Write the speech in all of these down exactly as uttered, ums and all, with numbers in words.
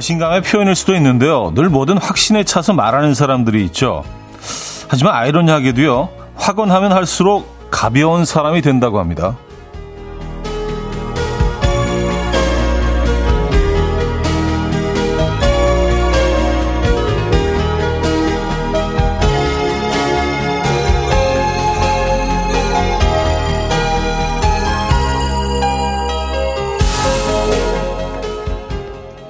자신감의 표현일 수도 있는데요. 늘 뭐든 확신에 차서 말하는 사람들이 있죠. 하지만 아이러니하게도요. 확언하면 할수록 가벼운 사람이 된다고 합니다.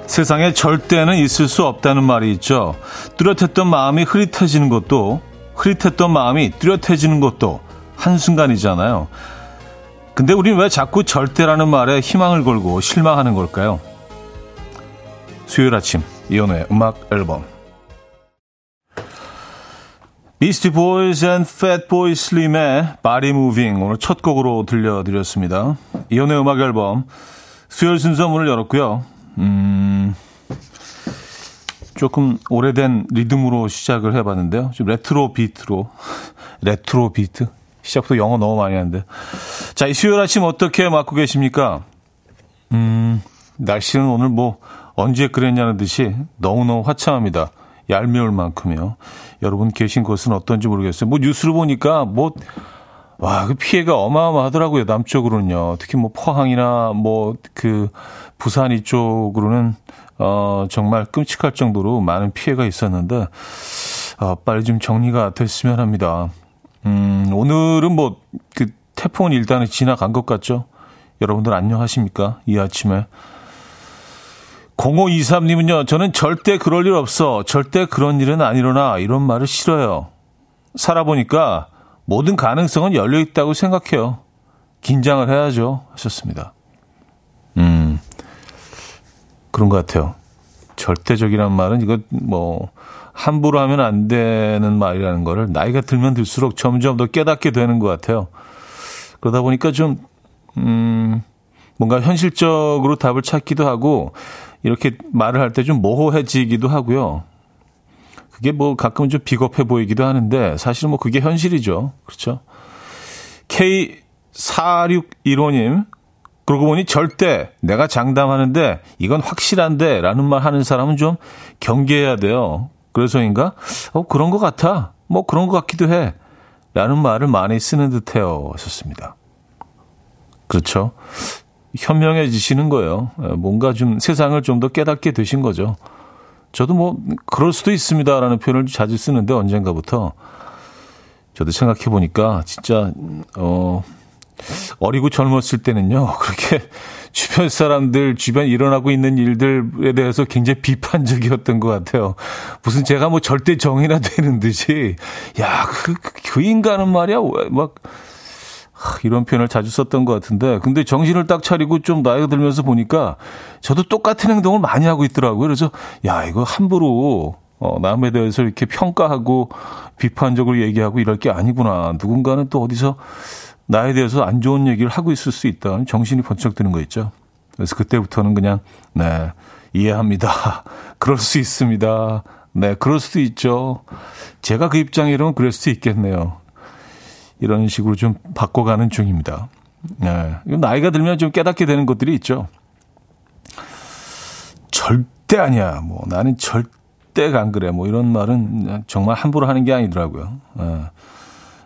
세상에 절대는 있을 수 없다는 말이 있죠. 뚜렷했던 마음이 흐릿해지는 것도 흐릿했던 마음이 뚜렷해지는 것도 한순간이잖아요. 근데 우린 왜 자꾸 절대라는 말에 희망을 걸고 실망하는 걸까요? 수요일 아침 이현우의 음악 앨범 비스티 보이즈 앤 팻보이 슬림의 Body Moving 오늘 첫 곡으로 들려드렸습니다. 이현우의 음악 앨범 수요일 순서 문을 열었고요. 음, 조금 오래된 리듬으로 시작을 해봤는데요. 지금 레트로 비트로, 레트로 비트? 시작부터 영어 너무 많이 하는데. 자, 이 수요일 아침 어떻게 맞고 계십니까? 음, 날씨는 오늘 뭐, 언제 그랬냐는 듯이 너무너무 화창합니다. 얄미울 만큼이요. 여러분 계신 곳은 어떤지 모르겠어요. 뭐, 뉴스를 보니까 뭐, 와, 그 피해가 어마어마하더라고요. 남쪽으로는요. 특히 뭐 포항이나 뭐 그 부산 이쪽으로는 어 정말 끔찍할 정도로 많은 피해가 있었는데 어, 빨리 좀 정리가 됐으면 합니다. 음, 오늘은 뭐 그 태풍은 일단은 지나간 것 같죠? 여러분들 안녕하십니까? 이 아침에. 공오이삼 님은요. 저는 절대 그럴 일 없어. 절대 그런 일은 안 일어나. 이런 말을 싫어요. 살아보니까 모든 가능성은 열려있다고 생각해요. 긴장을 해야죠. 하셨습니다. 음, 그런 것 같아요. 절대적이란 말은 이거 뭐 함부로 하면 안 되는 말이라는 거를 나이가 들면 들수록 점점 더 깨닫게 되는 것 같아요. 그러다 보니까 좀 음, 뭔가 현실적으로 답을 찾기도 하고 이렇게 말을 할 때 좀 모호해지기도 하고요. 이게 뭐 가끔 좀 비겁해 보이기도 하는데 사실은 뭐 그게 현실이죠. 그렇죠? 케이 사육일오 님 그러고 보니 절대 내가 장담하는데 이건 확실한데 라는 말 하는 사람은 좀 경계해야 돼요. 그래서인가? 어 그런 것 같아. 뭐 그런 것 같기도 해. 라는 말을 많이 쓰는 듯해요. 하셨습니다. 그렇죠? 현명해지시는 거예요. 뭔가 좀 세상을 좀 더 깨닫게 되신 거죠. 저도 뭐 그럴 수도 있습니다라는 표현을 자주 쓰는데 언젠가부터 저도 생각해 보니까 진짜 어 어리고 젊었을 때는요 그렇게 주변 사람들 주변 일어나고 있는 일들에 대해서 굉장히 비판적이었던 것 같아요. 무슨 제가 뭐 절대 정의나 되는 듯이 야 그 그 인간은 말이야 왜 막 이런 표현을 자주 썼던 것 같은데 근데 정신을 딱 차리고 좀 나이가 들면서 보니까 저도 똑같은 행동을 많이 하고 있더라고요. 그래서 야 이거 함부로 어, 남에 대해서 이렇게 평가하고 비판적으로 얘기하고 이럴 게 아니구나. 누군가는 또 어디서 나에 대해서 안 좋은 얘기를 하고 있을 수 있다. 정신이 번쩍 드는 거 있죠. 그래서 그때부터는 그냥 네 이해합니다. 그럴 수 있습니다. 네 그럴 수도 있죠. 제가 그 입장이라면 그럴 수도 있겠네요. 이런 식으로 좀 바꿔가는 중입니다. 네. 나이가 들면 좀 깨닫게 되는 것들이 있죠. 절대 아니야. 뭐 나는 절대 안 그래. 뭐 이런 말은 정말 함부로 하는 게 아니더라고요. 네.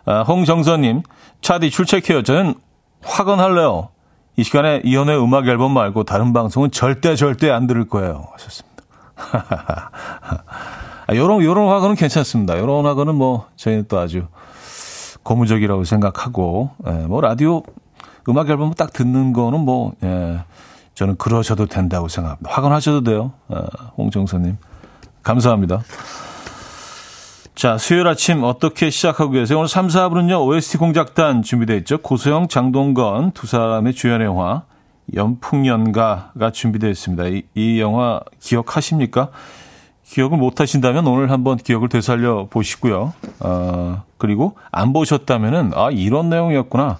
아, 홍정선님, 차디 출첵해요. 저는 확언할래요. 이 시간에 이현우의 음악 앨범 말고 다른 방송은 절대 절대 안 들을 거예요. 하셨습니다. 아, 요런 요런 확언은 괜찮습니다. 요런 확언은 뭐 저희는 또 아주 고무적이라고 생각하고, 예, 뭐, 라디오, 음악 앨범 딱 듣는 거는 뭐, 예, 저는 그러셔도 된다고 생각합니다. 확언하셔도 돼요. 예, 홍정선님. 감사합니다. 자, 수요일 아침 어떻게 시작하고 계세요? 오늘 삼, 사 부는요, 오에스티 공작단 준비되어 있죠. 고소영, 장동건 두 사람의 주연의 영화, 연풍연가가 준비되어 있습니다. 이, 이 영화 기억하십니까? 기억을 못하신다면 오늘 한번 기억을 되살려 보시고요. 어, 그리고 안 보셨다면은 아 이런 내용이었구나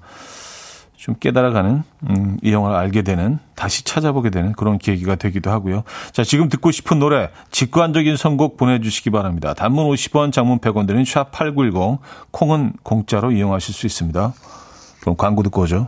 좀 깨달아가는 음, 이 영화를 알게 되는 다시 찾아보게 되는 그런 계기가 되기도 하고요. 자 지금 듣고 싶은 노래 직관적인 선곡 보내주시기 바랍니다. 단문 오십 원, 장문 백 원 드린 샵 팔구일공 콩은 공짜로 이용하실 수 있습니다. 그럼 광고 듣고 오죠.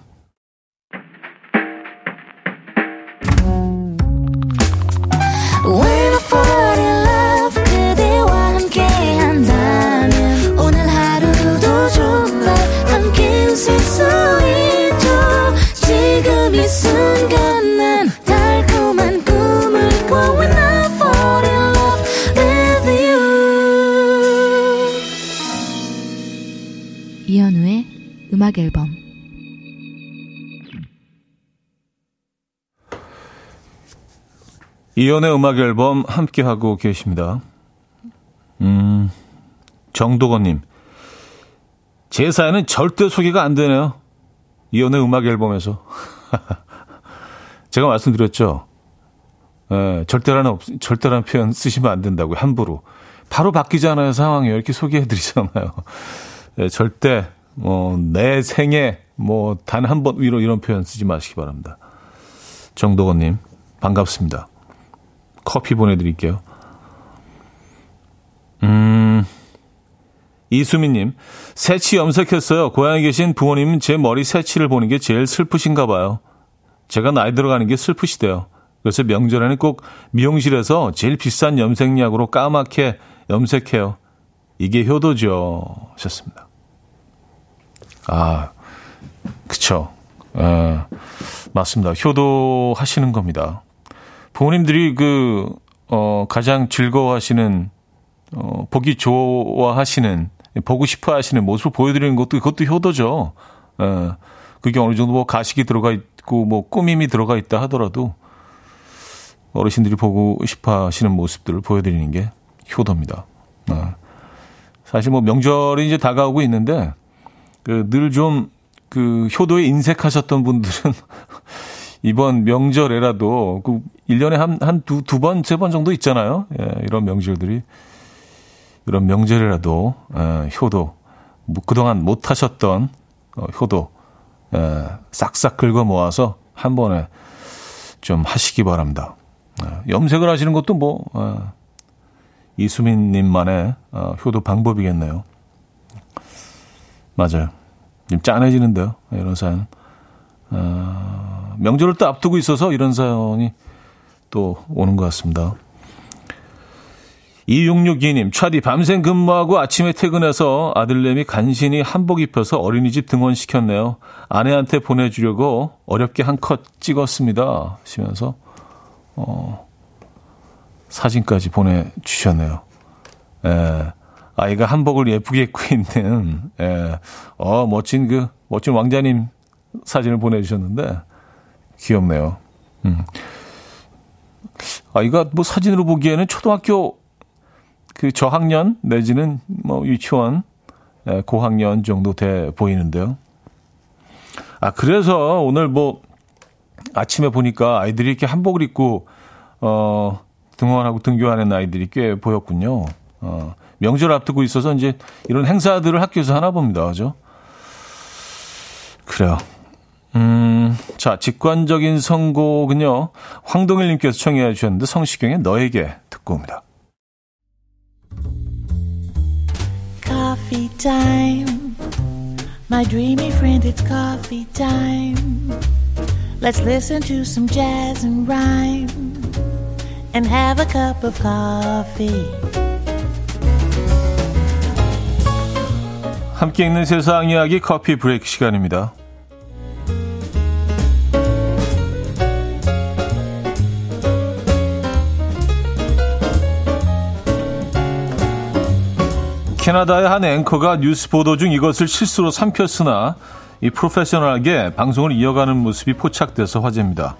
이 순간 난 달콤한 꿈을 꿔 When I fall in love with you. 이현우의 음악 앨범. 이연의 음악 앨범 함께하고 계십니다. 음, 정도건님. 제 사연은 절대 소개가 안 되네요. 이연의 음악 앨범에서. 제가 말씀드렸죠. 에, 절대라는, 없, 절대라는 표현 쓰시면 안 된다고요. 함부로. 바로 바뀌잖아요. 상황이. 이렇게 소개해드리잖아요. 에, 절대, 뭐, 내 생에, 뭐, 단 한 번 위로 이런 표현 쓰지 마시기 바랍니다. 정도건님, 반갑습니다. 커피 보내드릴게요. 음, 이수민님, 새치 염색했어요. 고향에 계신 부모님은 제 머리 새치를 보는 게 제일 슬프신가 봐요. 제가 나이 들어가는 게 슬프시대요. 그래서 명절에는 꼭 미용실에서 제일 비싼 염색약으로 까맣게 염색해요. 이게 효도죠. 하셨습니다. 아, 그쵸. 에, 맞습니다. 효도하시는 겁니다. 부모님들이 그, 어, 가장 즐거워하시는, 어, 보기 좋아하시는, 보고 싶어 하시는 모습을 보여드리는 것도, 그것도 효도죠. 에, 그게 어느 정도 뭐 가식이 들어가 있고, 뭐 꾸밈이 들어가 있다 하더라도, 어르신들이 보고 싶어 하시는 모습들을 보여드리는 게 효도입니다. 에, 사실 뭐 명절이 이제 다가오고 있는데, 그, 늘 좀, 그, 효도에 인색하셨던 분들은, 이번 명절에라도 그 일 년에 한, 한 두, 두 번, 세 번 정도 있잖아요. 예, 이런 명절들이. 이런 명절에라도 예, 효도, 뭐 그동안 못하셨던 어, 효도 예, 싹싹 긁어 모아서 한 번에 좀 하시기 바랍니다. 예, 염색을 하시는 것도 뭐 예, 이수민님만의 어, 효도 방법이겠네요. 맞아요. 좀 짠해지는데요. 이런 사연. 어, 명절을 또 앞두고 있어서 이런 사연이 또 오는 것 같습니다. 이육육이 님, 차디 밤샘 근무하고 아침에 퇴근해서 아들내미 간신히 한복 입혀서 어린이집 등원시켰네요. 아내한테 보내주려고 어렵게 한 컷 찍었습니다. 하시면서 어, 사진까지 보내주셨네요. 예, 아이가 한복을 예쁘게 입고 있는 예, 어, 멋진 그 멋진 왕자님 사진을 보내주셨는데 귀엽네요. 음. 아이가 뭐 사진으로 보기에는 초등학교 그 저학년 내지는 뭐 유치원 고학년 정도 돼 보이는데요. 아 그래서 오늘 뭐 아침에 보니까 아이들이 이렇게 한복을 입고 어, 등원하고 등교하는 아이들이 꽤 보였군요. 어, 명절 앞두고 있어서 이제 이런 행사들을 학교에서 하나 봅니다, 그죠? 그래요. 음, 자, 직관적인 선곡은요. 황동일님께서 청해 주셨는데 성시경의 너에게 듣고 옵니다. Coffee time. My dreamy friend, it's coffee time. Let's listen to some jazz and rhyme and have a cup of coffee. 함께 있는 세상 이야기 커피 브레이크 시간입니다. 캐나다의 한 앵커가 뉴스 보도 중 이것을 실수로 삼켰으나 이 프로페셔널하게 방송을 이어가는 모습이 포착돼서 화제입니다.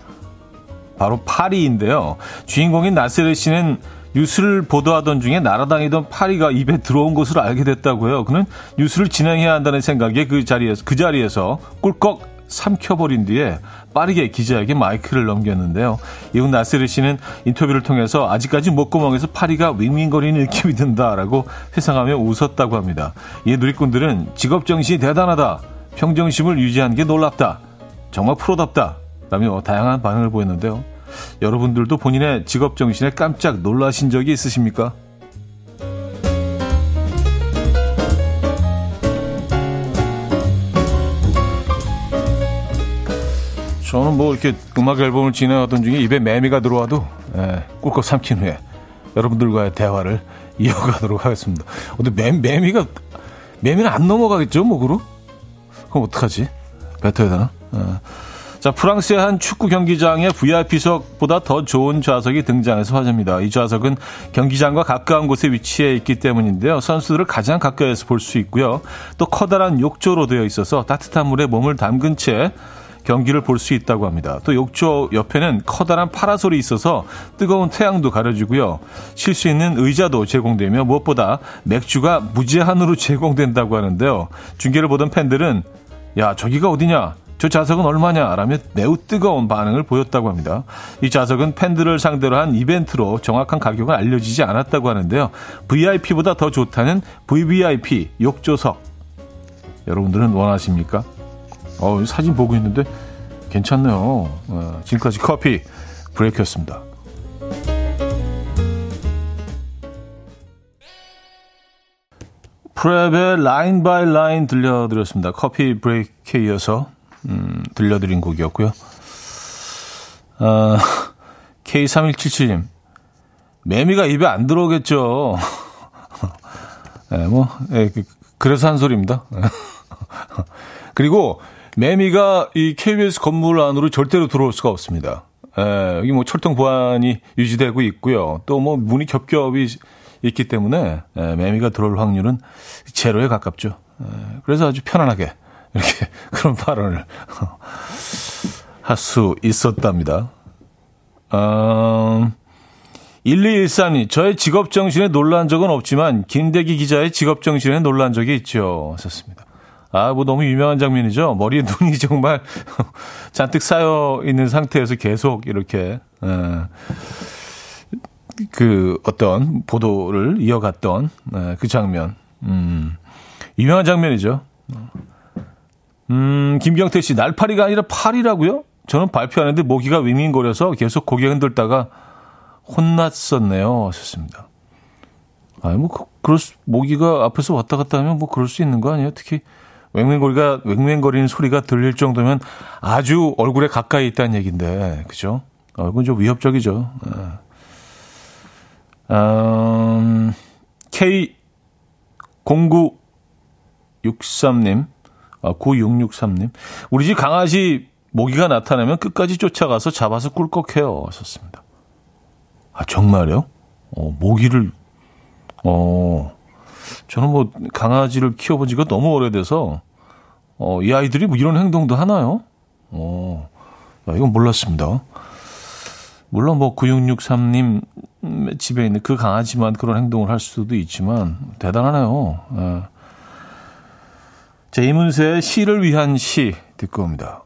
바로 파리인데요. 주인공인 나세레 씨는 뉴스를 보도하던 중에 날아다니던 파리가 입에 들어온 것을 알게 됐다고요. 그는 뉴스를 진행해야 한다는 생각에 그 자리에서, 그 자리에서 꿀꺽 삼켜버린 뒤에 빠르게 기자에게 마이크를 넘겼는데요. 이후 나세르 씨는 인터뷰를 통해서 아직까지 목구멍에서 파리가 윙윙거리는 느낌이 든다라고 회상하며 웃었다고 합니다. 이 누리꾼들은 직업정신이 대단하다. 평정심을 유지한 게 놀랍다. 정말 프로답다. 라며 다양한 반응을 보였는데요. 여러분들도 본인의 직업정신에 깜짝 놀라신 적이 있으십니까? 저는 뭐 이렇게 음악 앨범을 진행하던 중에 입에 매미가 들어와도 예, 꿀꺽 삼킨 후에 여러분들과의 대화를 이어가도록 하겠습니다. 근데 매, 매미가 매미는 안 넘어가겠죠, 목으로? 그럼 어떡하지? 뱉어야 되나? 예, 자, 프랑스의 한 축구 경기장에 브이아이피석보다 더 좋은 좌석이 등장해서 화제입니다. 이 좌석은 경기장과 가까운 곳에 위치해 있기 때문인데요. 선수들을 가장 가까이에서 볼 수 있고요. 또 커다란 욕조로 되어 있어서 따뜻한 물에 몸을 담근 채 경기를 볼 수 있다고 합니다. 또 욕조 옆에는 커다란 파라솔이 있어서 뜨거운 태양도 가려지고요. 쉴 수 있는 의자도 제공되며 무엇보다 맥주가 무제한으로 제공된다고 하는데요. 중계를 보던 팬들은 야, 저기가 어디냐? 저 좌석은 얼마냐? 라며 매우 뜨거운 반응을 보였다고 합니다. 이 좌석은 팬들을 상대로 한 이벤트로 정확한 가격은 알려지지 않았다고 하는데요. 브이아이피보다 더 좋다는 브이브이아이피 욕조석. 여러분들은 원하십니까? 어, 사진 보고 있는데 괜찮네요. 어, 지금까지 커피 브레이크였습니다. 프랩의 라인 바이 라인 들려드렸습니다. 커피 브레이크에 이어서 음, 들려드린 곡이었고요. 어, 케이 삼일칠칠님 매미가 입에 안 들어오겠죠. 네, 뭐 네, 그래서 한 소리입니다. 그리고 매미가 이 케이비에스 건물 안으로 절대로 들어올 수가 없습니다. 에, 여기 뭐 철통 보안이 유지되고 있고요. 또 뭐 문이 겹겹이 있기 때문에 에, 매미가 들어올 확률은 제로에 가깝죠. 에, 그래서 아주 편안하게 이렇게 그런 발언을 할 수 있었답니다. 음, 일이일삼이 저의 직업정신에 놀란 적은 없지만 김대기 기자의 직업정신에 놀란 적이 있죠. 썼습니다. 아, 뭐 너무 유명한 장면이죠. 머리에 눈이 정말 잔뜩 쌓여 있는 상태에서 계속 이렇게 에, 그 어떤 보도를 이어갔던 에, 그 장면, 음, 유명한 장면이죠. 음, 김경태 씨, 날파리가 아니라 팔이라고요? 저는 발표하는데 모기가 윙윙거려서 계속 고개 흔들다가 혼났었네요. 하셨습니다. 아, 뭐 그, 그럴 수, 모기가 앞에서 왔다 갔다 하면 뭐 그럴 수 있는 거 아니에요? 특히 웽웽거리가, 웽웽거리는 소리가 들릴 정도면 아주 얼굴에 가까이 있다는 얘기인데, 그죠? 어, 이건 좀 위협적이죠. 음, 케이 공구육삼님, 아, 구육육삼님. 우리 집 강아지 모기가 나타나면 끝까지 쫓아가서 잡아서 꿀꺽해요. 썼습니다. 아, 정말요? 어, 모기를, 어, 저는 뭐 강아지를 키워본 지가 너무 오래돼서 어, 이 아이들이 뭐 이런 행동도 하나요? 어, 야, 이건 몰랐습니다. 물론 뭐 구육육삼님 집에 있는 그 강아지만 그런 행동을 할 수도 있지만 대단하네요. 예. 자, 이문세의 시를 위한 시 듣고 옵니다.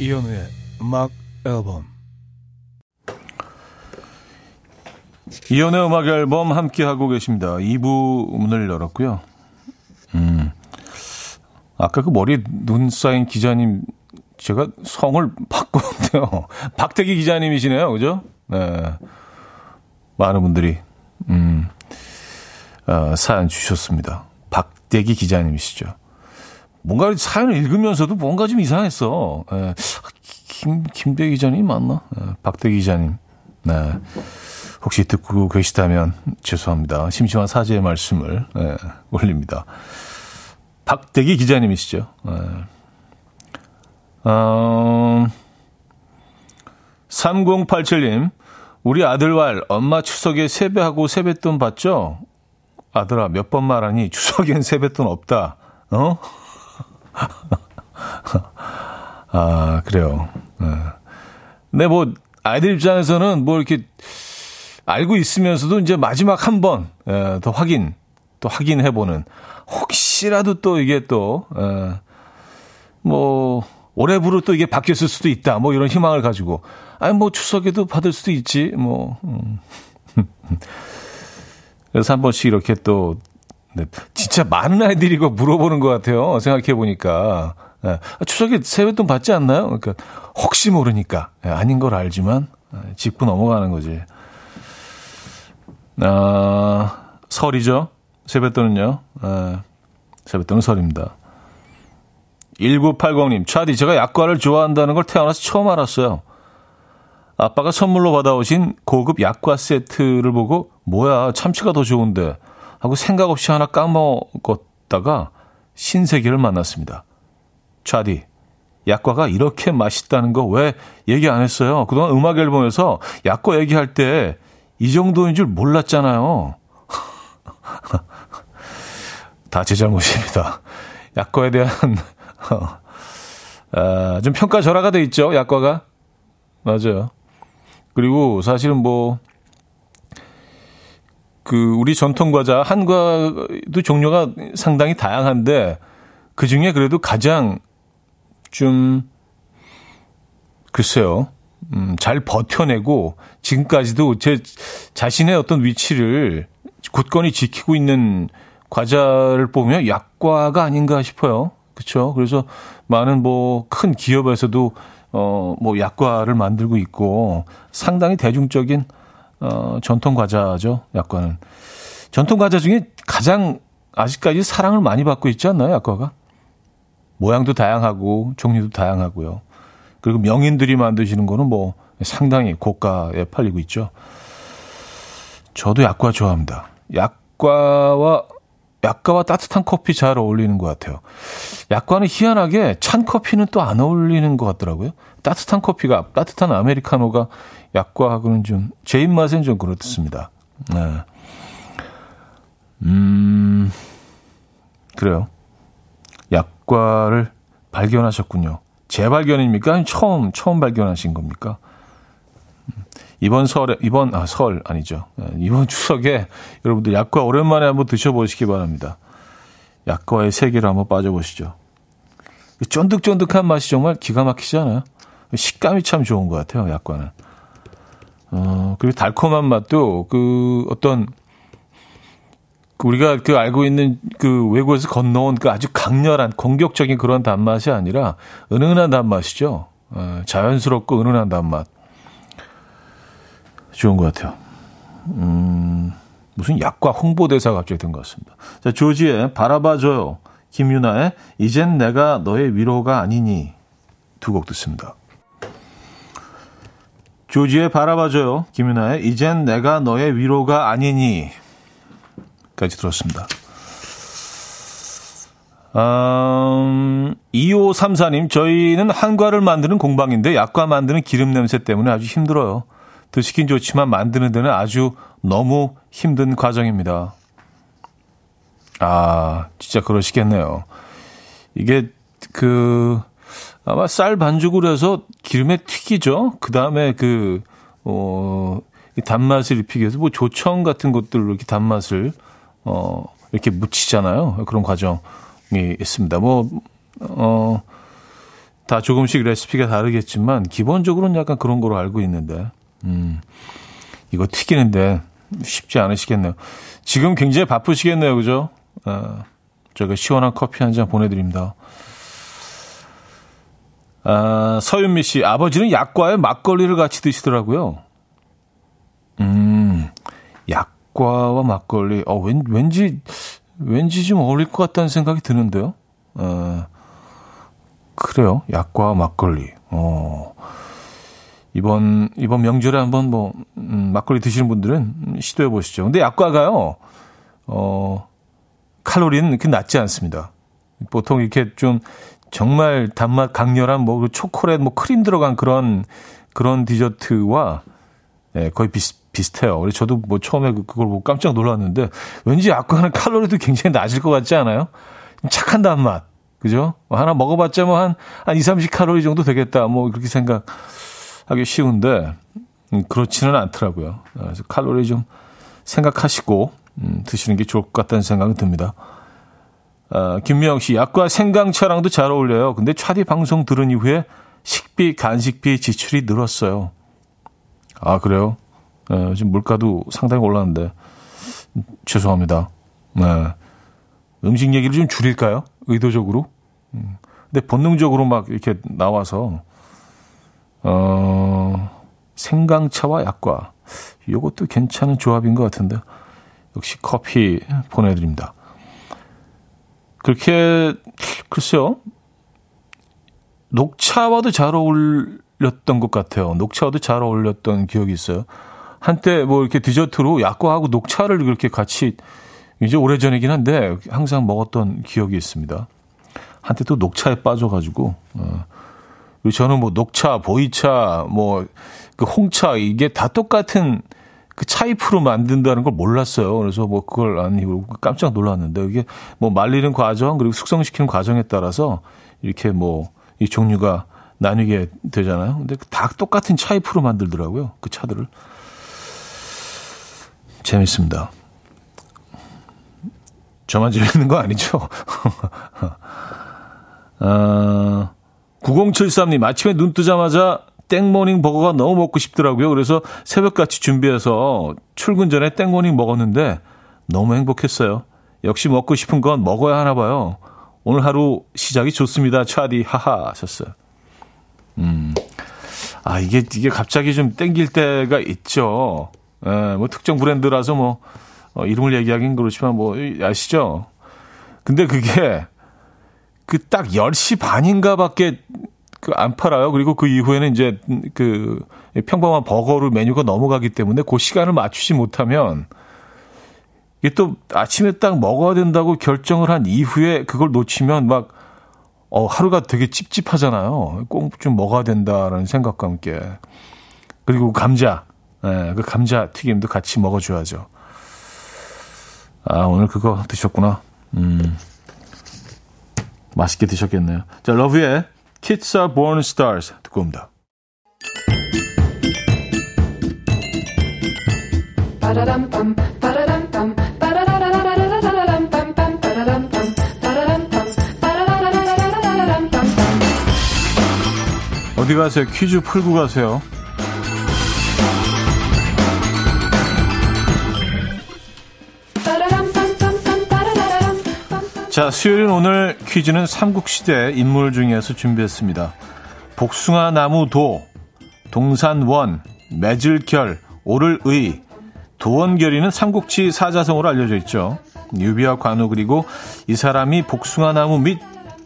이현우의 음악 앨범. 이현우의 음악 앨범 함께하고 계십니다. 이 부 문을 열었고요. 음, 아까 그 머리에 눈 쌓인 기자님, 제가 성을 바꿨는데요. 박태기 기자님이시네요. 그죠? 네. 많은 분들이, 음, 어, 사연 주셨습니다. 박태기 기자님이시죠. 뭔가 사연을 읽으면서도 뭔가 좀 이상했어. 에, 김, 김대 기자님 맞나? 에, 박대 기자님. 네. 혹시 듣고 계시다면 죄송합니다. 심심한 사죄의 말씀을 에, 올립니다. 박대기 기자님이시죠. 에. 어, 삼공팔칠님. 우리 아들왈 엄마 추석에 세배하고 세뱃돈 받죠? 아들아 몇 번 말하니 추석엔 세뱃돈 없다. 어? 아, 그래요. 네. 근데 뭐, 아이들 입장에서는 뭐 이렇게 알고 있으면서도 이제 마지막 한 번, 예, 더 확인, 또 확인해보는. 혹시라도 또 이게 또, 예, 뭐, 올해부로 또 이게 바뀌었을 수도 있다. 뭐 이런 희망을 가지고. 아니, 뭐 추석에도 받을 수도 있지. 뭐. 그래서 한 번씩 이렇게 또, 진짜 많은 아이들이 이거 물어보는 것 같아요. 생각해보니까. 예. 추석에 세뱃돈 받지 않나요? 그러니까 혹시 모르니까. 예, 아닌 걸 알지만 짚고 넘어가는 거지. 아, 설이죠. 세뱃돈은요. 예, 세뱃돈은 설입니다. 천구백팔십 님. 차디, 제가 약과를 좋아한다는 걸 태어나서 처음 알았어요. 아빠가 선물로 받아오신 고급 약과 세트를 보고 뭐야, 참치가 더 좋은데 하고 생각 없이 하나 까먹었다가 신세계를 만났습니다. 차디, 약과가 이렇게 맛있다는 거 왜 얘기 안 했어요? 그동안 음악 앨범에서 약과 얘기할 때 이 정도인 줄 몰랐잖아요. 다 제 잘못입니다. 약과에 대한 아, 좀 평가 절하가 돼 있죠, 약과가. 맞아요. 그리고 사실은 뭐 그 우리 전통 과자 한과도 종류가 상당히 다양한데 그 중에 그래도 가장 좀 글쎄요, 음, 잘 버텨내고 지금까지도 제 자신의 어떤 위치를 굳건히 지키고 있는 과자를 보면 약과가 아닌가 싶어요. 그렇죠? 그래서 많은 뭐 큰 기업에서도 어, 뭐 약과를 만들고 있고 상당히 대중적인 어, 전통 과자죠. 약과는 전통 과자 중에 가장 아직까지 사랑을 많이 받고 있지 않나요? 약과가 모양도 다양하고 종류도 다양하고요. 그리고 명인들이 만드시는 거는 뭐 상당히 고가에 팔리고 있죠. 저도 약과 좋아합니다. 약과와 약과와 따뜻한 커피 잘 어울리는 것 같아요. 약과는 희한하게 찬 커피는 또 안 어울리는 것 같더라고요. 따뜻한 커피가, 따뜻한 아메리카노가 약과하고는 좀, 제 입맛엔 좀 그렇습니다. 네. 음, 그래요. 약과를 발견하셨군요. 재발견입니까? 처음, 처음 발견하신 겁니까? 이번 설에, 이번, 아, 설 아니죠. 이번 추석에 여러분들 약과 오랜만에 한번 드셔보시기 바랍니다. 약과의 세계로 한번 빠져보시죠. 쫀득쫀득한 맛이 정말 기가 막히지 않아요? 식감이 참 좋은 것 같아요, 약과는. 어, 그리고 달콤한 맛도 그 어떤, 우리가 그 알고 있는 그 외국에서 건너온 그 아주 강렬한 공격적인 그런 단맛이 아니라 은은한 단맛이죠. 어, 자연스럽고 은은한 단맛. 좋은 것 같아요. 음, 무슨 약과 홍보대사 갑자기 된 것 같습니다. 자, 조지의 바라봐줘요. 김유나의 이젠 내가 너의 위로가 아니니. 두 곡 듣습니다. 조지의 바라봐줘요. 김유나의 이젠 내가 너의 위로가 아니니. 까지 들었습니다. 음, 이오삼사 님, 저희는 한과를 만드는 공방인데 약과 만드는 기름 냄새 때문에 아주 힘들어요. 드시긴 좋지만 만드는 데는 아주 너무 힘든 과정입니다. 아, 진짜 그러시겠네요. 이게 그 아마 쌀 반죽으로 해서 기름에 튀기죠. 그 다음에 그 어, 이 단맛을 입히기 위해서 뭐 조청 같은 것들로 이렇게 단맛을 어, 이렇게 묻히잖아요. 그런 과정이 있습니다. 뭐 어, 다 조금씩 레시피가 다르겠지만 기본적으로는 약간 그런 거로 알고 있는데. 음, 이거 튀기는데 쉽지 않으시겠네요. 지금 굉장히 바쁘시겠네요, 그죠? 어, 저희가 시원한 커피 한 잔 보내드립니다. 아, 서윤미 씨, 아버지는 약과에 막걸리를 같이 드시더라고요. 음, 약과와 막걸리, 어, 왠, 왠지 왠지 좀 어울릴 것 같다는 생각이 드는데요. 어, 그래요, 약과와 막걸리. 어. 이번, 이번 명절에 한번 뭐, 음, 막걸리 드시는 분들은 시도해 보시죠. 근데 약과가요, 어, 칼로리는 이렇게 낮지 않습니다. 보통 이렇게 좀 정말 단맛 강렬한 뭐, 초콜릿, 뭐, 크림 들어간 그런, 그런 디저트와 예, 거의 비슷, 비슷해요. 그래서 저도 뭐 처음에 그걸 보고 깜짝 놀랐는데 왠지 약과는 칼로리도 굉장히 낮을 것 같지 않아요? 착한 단맛. 그죠? 하나 먹어봤자 뭐 한, 한 이삼십 칼로리 정도 되겠다. 뭐, 그렇게 생각. 하기 쉬운데 그렇지는 않더라고요. 그래서 칼로리 좀 생각하시고 음, 드시는 게 좋을 것 같다는 생각은 듭니다. 아, 김미영 씨, 약과 생강차랑도 잘 어울려요. 근데 차디 방송 들은 이후에 식비, 간식비 지출이 늘었어요. 아, 그래요? 네, 지금 물가도 상당히 올랐는데 죄송합니다. 네. 음식 얘기를 좀 줄일까요? 의도적으로? 음, 근데 본능적으로 막 이렇게 나와서 어, 생강차와 약과 이것도 괜찮은 조합인 것 같은데 역시 커피 보내드립니다. 그렇게 글쎄요. 녹차와도 잘 어울렸던 것 같아요. 녹차와도 잘 어울렸던 기억이 있어요. 한때 뭐 이렇게 디저트로 약과하고 녹차를 그렇게 같이 이제 오래전이긴 한데 항상 먹었던 기억이 있습니다. 한때 또 녹차에 빠져가지고 어. 그리고 저는 뭐 녹차, 보이차, 뭐 그 홍차 이게 다 똑같은 그 차잎으로 만든다는 걸 몰랐어요. 그래서 뭐 그걸 안 입고 깜짝 놀랐는데 이게 뭐 말리는 과정 그리고 숙성시키는 과정에 따라서 이렇게 뭐 이 종류가 나뉘게 되잖아요. 근데 다 똑같은 차잎으로 만들더라고요. 그 차들을. 재밌습니다. 저만 재밌는 거 아니죠? 어, 구공칠삼 님, 아침에 눈 뜨자마자 땡모닝 버거가 너무 먹고 싶더라고요. 그래서 새벽같이 준비해서 출근 전에 땡모닝 먹었는데 너무 행복했어요. 역시 먹고 싶은 건 먹어야 하나 봐요. 오늘 하루 시작이 좋습니다. 차디 하하 하셨어요. 음, 아 이게 이게 갑자기 좀 땡길 때가 있죠. 예, 뭐 특정 브랜드라서 뭐 어, 이름을 얘기하긴 그렇지만 뭐 아시죠? 근데 그게 그 딱 열 시 반인가밖에 그 안 팔아요. 그리고 그 이후에는 이제 그 평범한 버거로 메뉴가 넘어가기 때문에 그 시간을 맞추지 못하면. 이게 또 아침에 딱 먹어야 된다고 결정을 한 이후에 그걸 놓치면 막 어, 하루가 되게 찝찝하잖아요. 꼭 좀 먹어야 된다라는 생각과 함께. 그리고 감자, 예, 그 감자 튀김도 같이 먹어줘야죠. 아, 오늘 그거 드셨구나. 음, 맛있게 드셨겠네요. 자, 러브의 Kids Are Born Stars 듣고 옵니다. 빠라람밤, 빠라람밤. 어디 가세요? 퀴즈 풀고 가세요. 자, 수요일은 오늘 퀴즈는 삼국시대 인물 중에서 준비했습니다. 복숭아 나무 도, 동산원, 매질결, 오를의, 도원결이는 삼국지 사자성어로 알려져 있죠. 유비와 관우 그리고 이 사람이 복숭아 나무 및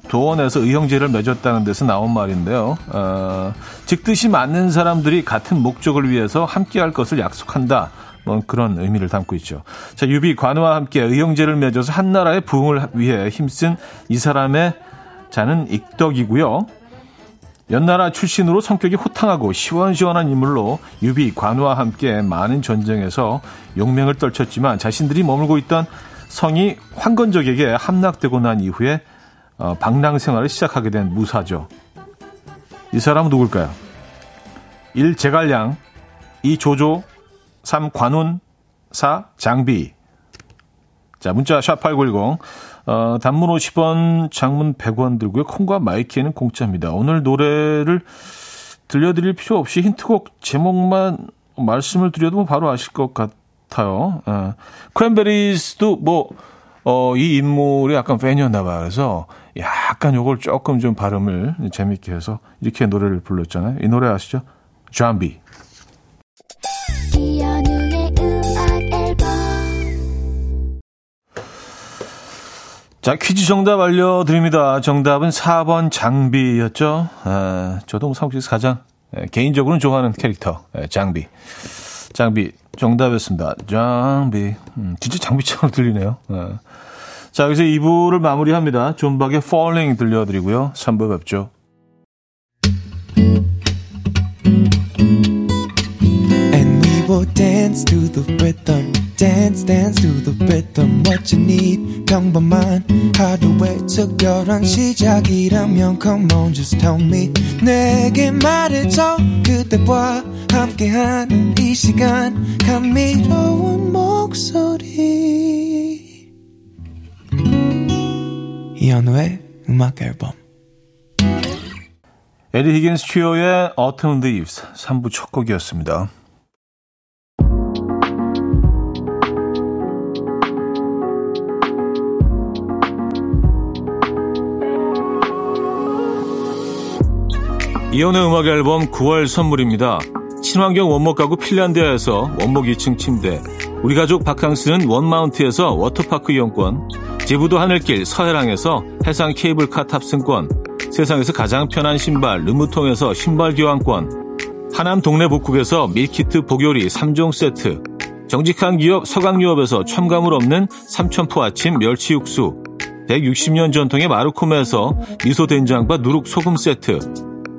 도원에서 의형제를 맺었다는 데서 나온 말인데요. 어, 즉 뜻이 맞는 사람들이 같은 목적을 위해서 함께할 것을 약속한다. 뭐 그런 의미를 담고 있죠. 자, 유비, 관우와 함께 의형제를 맺어서 한 나라의 부흥을 위해 힘쓴 이 사람의 자는 익덕이고요. 연나라 출신으로 성격이 호탕하고 시원시원한 인물로 유비, 관우와 함께 많은 전쟁에서 용맹을 떨쳤지만 자신들이 머물고 있던 성이 황건적에게 함락되고 난 이후에 어, 방랑 생활을 시작하게 된 무사죠. 이 사람은 누굴까요? 일. 제갈량, 이. 조조, 삼. 관운, 사. 장비. 자, 문자 샷팔구일공. 어, 단문 오십 원, 장문 백 원 들고요. 콩과 마이키에는 공짜입니다. 오늘 노래를 들려드릴 필요 없이 힌트곡 제목만 말씀을 드려도 바로 아실 것 같아요. 어, 크랜베리스도 뭐 어, 이 인물이 약간 팬이었나 봐요. 그래서 약간 요걸 조금 좀 발음을 재밌게 해서 이렇게 노래를 불렀잖아요. 이 노래 아시죠? 잠비. 이연우의 음악 앨범. 자, 퀴즈 정답 알려드립니다. 정답은 사 번 장비였죠. 아, 저도 삼국지에서 가장 개인적으로는 좋아하는 캐릭터 장비. 장비 정답이었습니다. 장비. 음, 진짜 장비처럼 들리네요. 네. 자, 여기서 이 부를 마무리합니다. 존박의 Falling 들려드리고요. 삼 부 뵙죠. And we will dance to the rhythm. Dance, dance to the rhythm. What you need, 평범한 하루의 특별한 시작이라면 come on, just tell me. 내게 말해줘 그대와 함께한 이 시간 감미로운 목소리 이현우의 음악 앨범. 에리 히긴스 트리오의 Autumn Leaves 삼 부 첫 곡이었습니다. 이연의 음악 앨범 구월 선물입니다. 친환경 원목 가구 핀란드에서 원목 이 층 침대, 우리 가족 바캉스는 원마운트에서 워터파크 이용권, 제부도 하늘길 서해랑에서 해상 케이블카 탑승권, 세상에서 가장 편한 신발 르무통에서 신발 교환권, 하남 동네 복국에서 밀키트 복요리 삼 종 세트, 정직한 기업 서강유업에서 첨가물 없는 삼천포 아침 멸치육수, 백육십 년 전통의 마루코메에서 미소된장과 누룩소금 세트,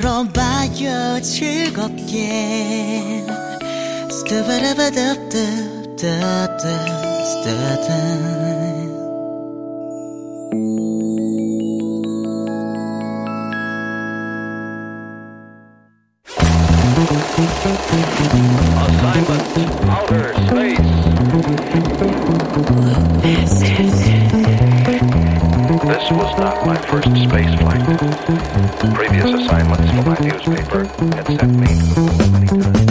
들어봐요 즐겁게 This was not my first space flight. Previous assignments for my newspaper had sent me to many times.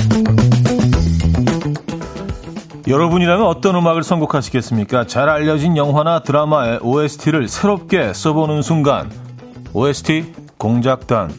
여러분이라면 어떤 음악을 선곡하시겠습니까? 잘 알려진 영화나 드라마의 오에스티를 새롭게 써보는 순간, 오에스티 공작단.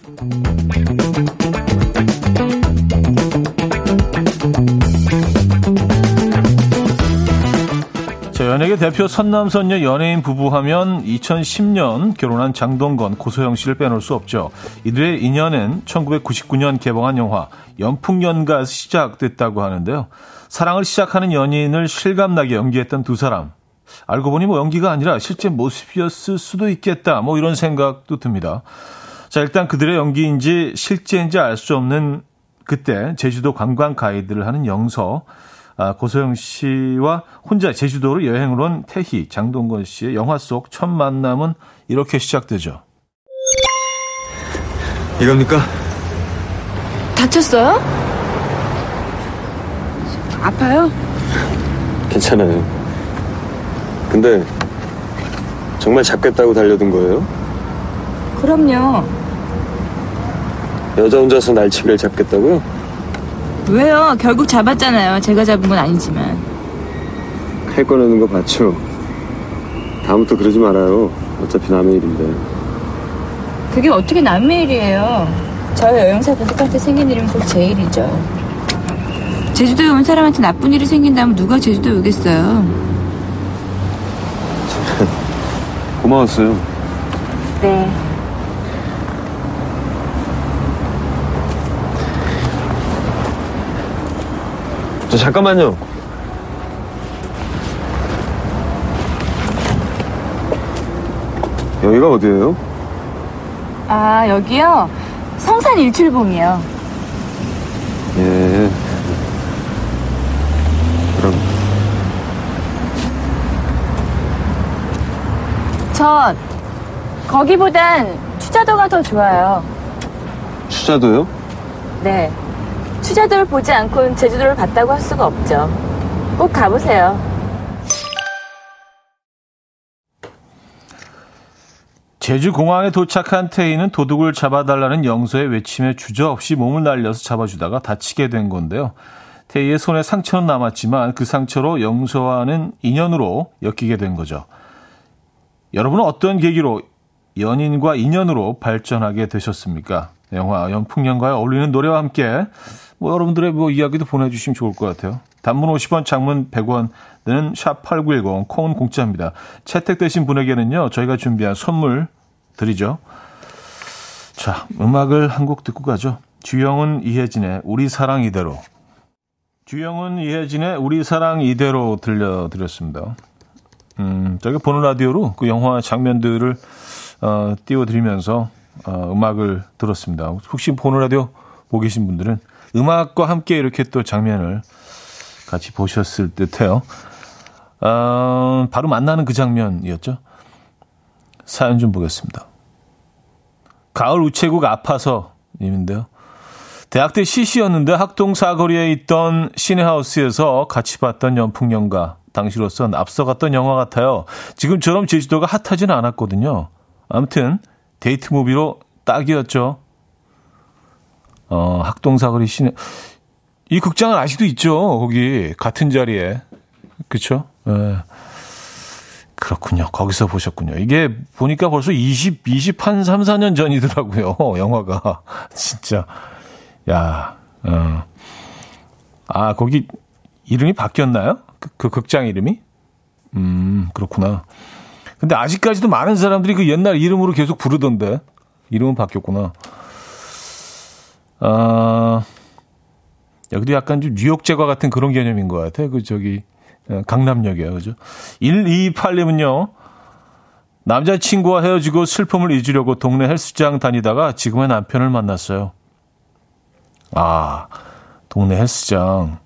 연예계 대표 선남선녀 연예인 부부하면 이천십 년 결혼한 장동건, 고소영 씨를 빼놓을 수 없죠. 이들의 인연은 천구백구십구 년 개봉한 영화 연풍연가에서 시작됐다고 하는데요. 사랑을 시작하는 연인을 실감나게 연기했던 두 사람. 알고 보니 뭐 연기가 아니라 실제 모습이었을 수도 있겠다. 뭐 이런 생각도 듭니다. 자, 일단 그들의 연기인지 실제인지 알 수 없는 그때 제주도 관광 가이드를 하는 영서. 고소영 씨와 혼자 제주도로 여행을 온 태희, 장동건 씨의 영화 속 첫 만남은 이렇게 시작되죠. 이겁니까? 다쳤어요? 아파요? 괜찮아요. 근데 정말 잡겠다고 달려든 거예요? 그럼요. 여자 혼자서 날치기를 잡겠다고요? 왜요? 결국 잡았잖아요. 제가 잡은 건 아니지만. 칼 꺼내는 거 봤죠? 다음부터 그러지 말아요. 어차피 남의 일인데. 그게 어떻게 남의 일이에요? 저 여행사분들한테 생긴 일은 곧 제 일이죠. 제주도에 온 사람한테 나쁜 일이 생긴다면 누가 제주도에 오겠어요? 고마웠어요. 네. 저 잠깐만요. 여기가 어디예요? 아, 여기요? 성산 일출봉이요. 예. 그럼. 저 거기보단 추자도가 더 좋아요. 추자도요? 네. 추자도를 보지 않고는 제주도를 봤다고 할 수가 없죠. 꼭 가보세요. 제주공항에 도착한 태희는 도둑을 잡아달라는 영서의 외침에 주저없이 몸을 날려서 잡아주다가 다치게 된 건데요. 태희의 손에 상처는 남았지만 그 상처로 영서와는 인연으로 엮이게 된 거죠. 여러분은 어떤 계기로 연인과 인연으로 발전하게 되셨습니까? 영화 연풍연가에 어울리는 노래와 함께 뭐 여러분들의 뭐 이야기도 보내주시면 좋을 것 같아요. 단문 오십 원, 장문 백 원, 는 샵 팔구일공, 콩은 공짜입니다. 채택되신 분에게는요, 저희가 준비한 선물 드리죠. 자, 음악을 한 곡 듣고 가죠. 주영은 이혜진의 우리 사랑 이대로. 주영은 이혜진의 우리 사랑 이대로 들려드렸습니다. 음, 저희가 보는 라디오로 그 영화 장면들을 어, 띄워드리면서 어, 음악을 들었습니다. 혹시 보는 라디오 보고 계신 분들은 음악과 함께 이렇게 또 장면을 같이 보셨을 듯해요. 어, 바로 만나는 그 장면이었죠. 사연 좀 보겠습니다. 가을 우체국 아파서 님인데요. 대학 때 시시였는데 학동 사거리에 있던 시내하우스에서 같이 봤던 연풍연가. 당시로선 앞서갔던 영화 같아요. 지금처럼 제주도가 핫하진 않았거든요. 아무튼 데이트 무비로 딱이었죠. 어, 학동 사거리 시내... 이 극장은 아직도 있죠. 거기 같은 자리에. 그렇죠? 네. 그렇군요. 거기서 보셨군요. 이게 보니까 벌써 이십, 이십 한 삼, 사 년 전이더라고요. 영화가. 진짜. 야. 어. 아, 거기 이름이 바뀌었나요? 그, 그 극장 이름이? 음, 그렇구나. 근데 아직까지도 많은 사람들이 그 옛날 이름으로 계속 부르던데. 이름은 바뀌었구나. 아. 여기도 약간 좀 뉴욕 제과 같은 그런 개념인 것 같아요. 그, 저기, 강남역이에요. 그죠? 일이팔님은요, 남자친구와 헤어지고 슬픔을 잊으려고 동네 헬스장 다니다가 지금의 남편을 만났어요. 아, 동네 헬스장.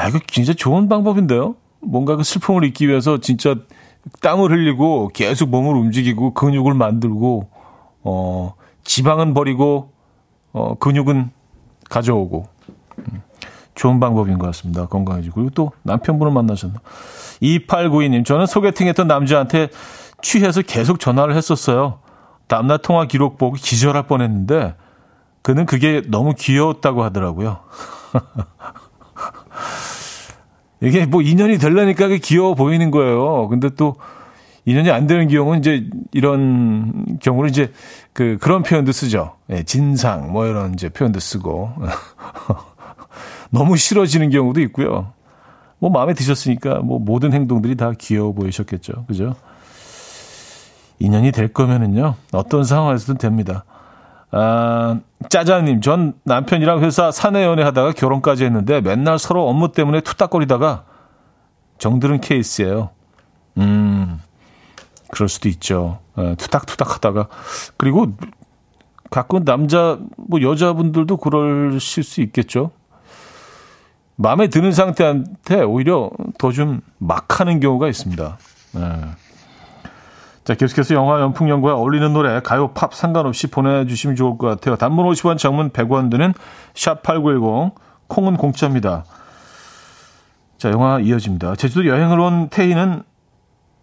야, 이거 진짜 좋은 방법인데요? 뭔가 그 슬픔을 잊기 위해서 진짜 땀을 흘리고 계속 몸을 움직이고 근육을 만들고, 어, 지방은 버리고, 어, 근육은 가져오고. 좋은 방법인 것 같습니다. 건강해지고. 그리고 또 남편분을 만나셨나. 이팔구이님. 저는 소개팅했던 남자한테 취해서 계속 전화를 했었어요. 다음날 통화 기록 보고 기절할 뻔했는데 그는 그게 너무 귀여웠다고 하더라고요. 이게 뭐 인연이 되려니까 귀여워 보이는 거예요. 근데 또 인연이 안 되는 경우는 이제 이런 경우는 이제 그 그런 표현도 쓰죠. 예, 진상 뭐 이런 이제 표현도 쓰고. 너무 싫어지는 경우도 있고요. 뭐 마음에 드셨으니까 뭐 모든 행동들이 다 귀여워 보이셨겠죠. 그죠? 인연이 될 거면은요. 어떤 상황에서든 됩니다. 아, 짜장님, 전 남편이랑 회사 사내 연애하다가 결혼까지 했는데 맨날 서로 업무 때문에 투닥거리다가 정들은 케이스예요. 음, 그럴 수도 있죠. 아, 투닥투닥하다가 그리고 가끔 남자 뭐 여자분들도 그러실 수 있겠죠. 마음에 드는 상태한테 오히려 더 좀 막 하는 경우가 있습니다. 네. 자, 계속해서 영화 연풍연구에 어울리는 노래, 가요, 팝 상관없이 보내주시면 좋을 것 같아요. 단문 오십 원, 장문 백 원 드는 샵 팔구일공, 콩은 공짜입니다. 자, 영화 이어집니다. 제주도 여행을 온 태희는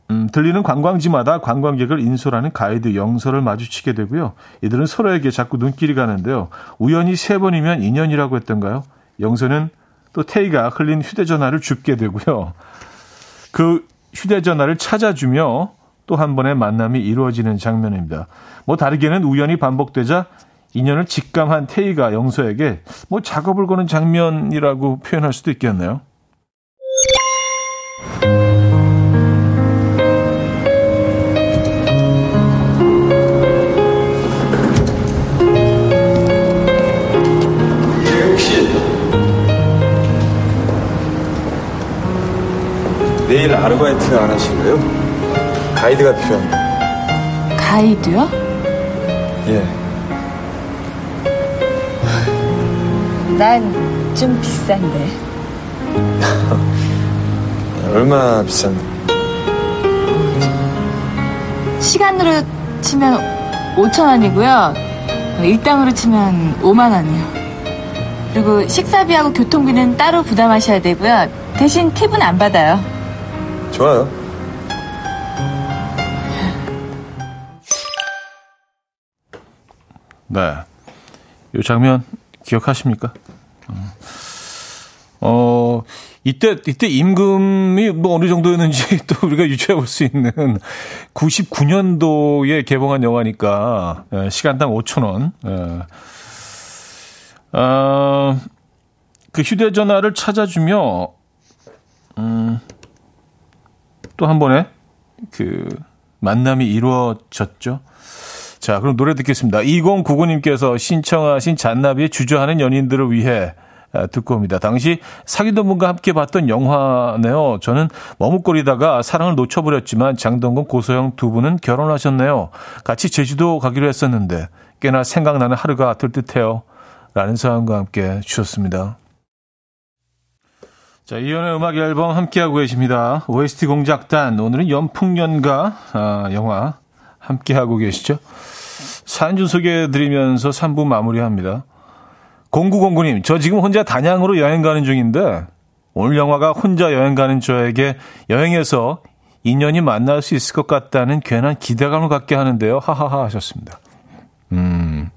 음, 들리는 관광지마다 관광객을 인솔하는 가이드 영서를 마주치게 되고요. 이들은 서로에게 자꾸 눈길이 가는데요. 우연히 세 번이면 인연이라고 했던가요? 영서는 또 태희가 흘린 휴대전화를 줍게 되고요. 그 휴대전화를 찾아주며 또 한 번의 만남이 이루어지는 장면입니다. 뭐 다르게는 우연히 반복되자 인연을 직감한 태희가 영서에게 뭐 작업을 거는 장면이라고 표현할 수도 있겠네요. 내일 아르바이트 안 하실래요? 가이드가 필요합니다. 가이드요? 예. 난 좀 비싼데. 얼마나 비싼데? 시간으로 치면 오천 원이고요. 일당으로 치면 오만 원이요. 그리고 식사비하고 교통비는 따로 부담하셔야 되고요. 대신 팁은 안 받아요. 좋아요. 네, 이 장면 기억하십니까? 어, 이때, 이때 임금이 뭐 어느 정도였는지 또 우리가 유추해 볼 수 있는 구십구 년도에 개봉한 영화니까, 시간당 오천 원. 어, 그 휴대전화를 찾아주며, 음, 또 한 번에 그 만남이 이루어졌죠. 자, 그럼 노래 듣겠습니다. 이공구구 님께서 신청하신 잔나비의 주저하는 연인들을 위해 듣고 옵니다. 당시 사귀던 분과 함께 봤던 영화네요. 저는 머뭇거리다가 사랑을 놓쳐버렸지만 장동건, 고소영 두 분은 결혼하셨네요. 같이 제주도 가기로 했었는데 꽤나 생각나는 하루가 같을 듯해요. 라는 사연과 함께 주셨습니다. 자, 이연의 음악 앨범 함께하고 계십니다. 오에스티 공작단, 오늘은 연풍연가 아, 영화 함께하고 계시죠. 사연 좀 소개해드리면서 삼 부 마무리합니다. 공구공구 님, 저 지금 혼자 단양으로 여행 가는 중인데 오늘 영화가 혼자 여행 가는 저에게 여행에서 인연이 만날 수 있을 것 같다는 괜한 기대감을 갖게 하는데요. 하하하 하셨습니다. 음,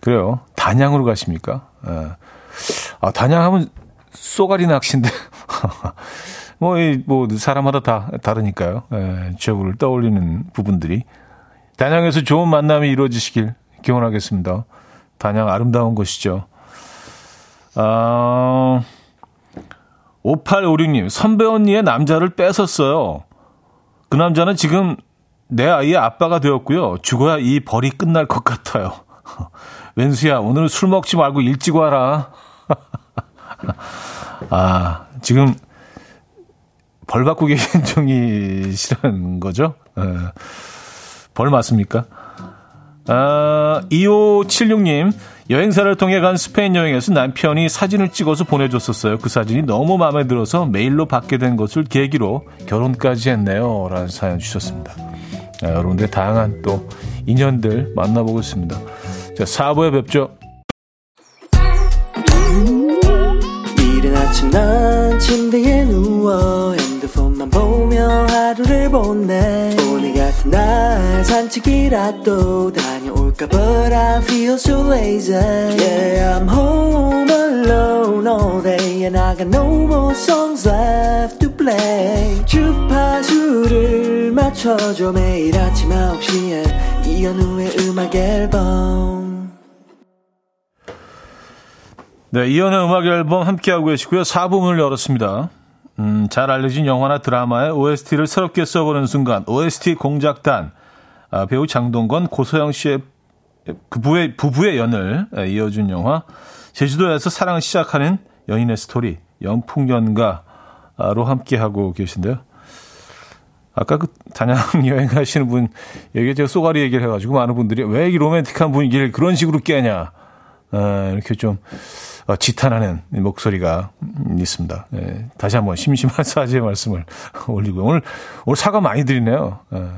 그래요. 단양으로 가십니까? 예. 아, 단양하면 쏘가리 낚시인데 뭐, 이, 뭐 사람마다 다 다르니까요. 예, 제목을 떠올리는 부분들이. 단양에서 좋은 만남이 이루어지시길 기원하겠습니다. 단양 아름다운 곳이죠. 아, 오팔오육 님, 선배 언니의 남자를 뺏었어요. 그 남자는 지금 내 아이의 아빠가 되었고요. 죽어야 이 벌이 끝날 것 같아요. 웬수야, 오늘은 술 먹지 말고 일찍 와라. 아, 지금 벌 받고 계신 중이시라는 거죠? 에, 벌 맞습니까? 아, 이오칠육 님, 여행사를 통해 간 스페인 여행에서 남편이 사진을 찍어서 보내줬었어요. 그 사진이 너무 마음에 들어서 메일로 받게 된 것을 계기로 결혼까지 했네요. 라는 사연 주셨습니다. 아, 여러분들의 다양한 또 인연들 만나보겠습니다. 자, 사 부에 뵙죠. 이른 아침 난 침대에 누워 핸드폰만 보며 하루를 보내. 오늘 같은 날 산책이라도 다녀올까. But I feel so lazy. Yeah, I'm home alone all day and I got no more songs left to play. 주파수를 맞춰줘. 매일 아침 아홉 시에 이현우의 음악 앨범. 네, 이연의 음악 앨범 함께하고 계시고요. 사 부문을 열었습니다. 음, 잘 알려진 영화나 드라마의 오에스티를 새롭게 써보는 순간, 오에스티 공작단, 아, 배우 장동건, 고소영 씨의 그 부의, 부부의 연을 이어준 영화, 제주도에서 사랑을 시작하는 연인의 스토리, 연풍연가로 함께하고 계신데요. 아까 그 단양 여행하시는 분, 여기 제가 쏘가리 얘기를 해가지고 많은 분들이 왜 이 로맨틱한 분위기를 그런 식으로 깨냐. 아, 이렇게 좀 지탄하는 목소리가 있습니다. 예, 다시 한번 심심한 사죄의 말씀을 올리고요. 오늘, 오늘 사과 많이 드리네요. 예,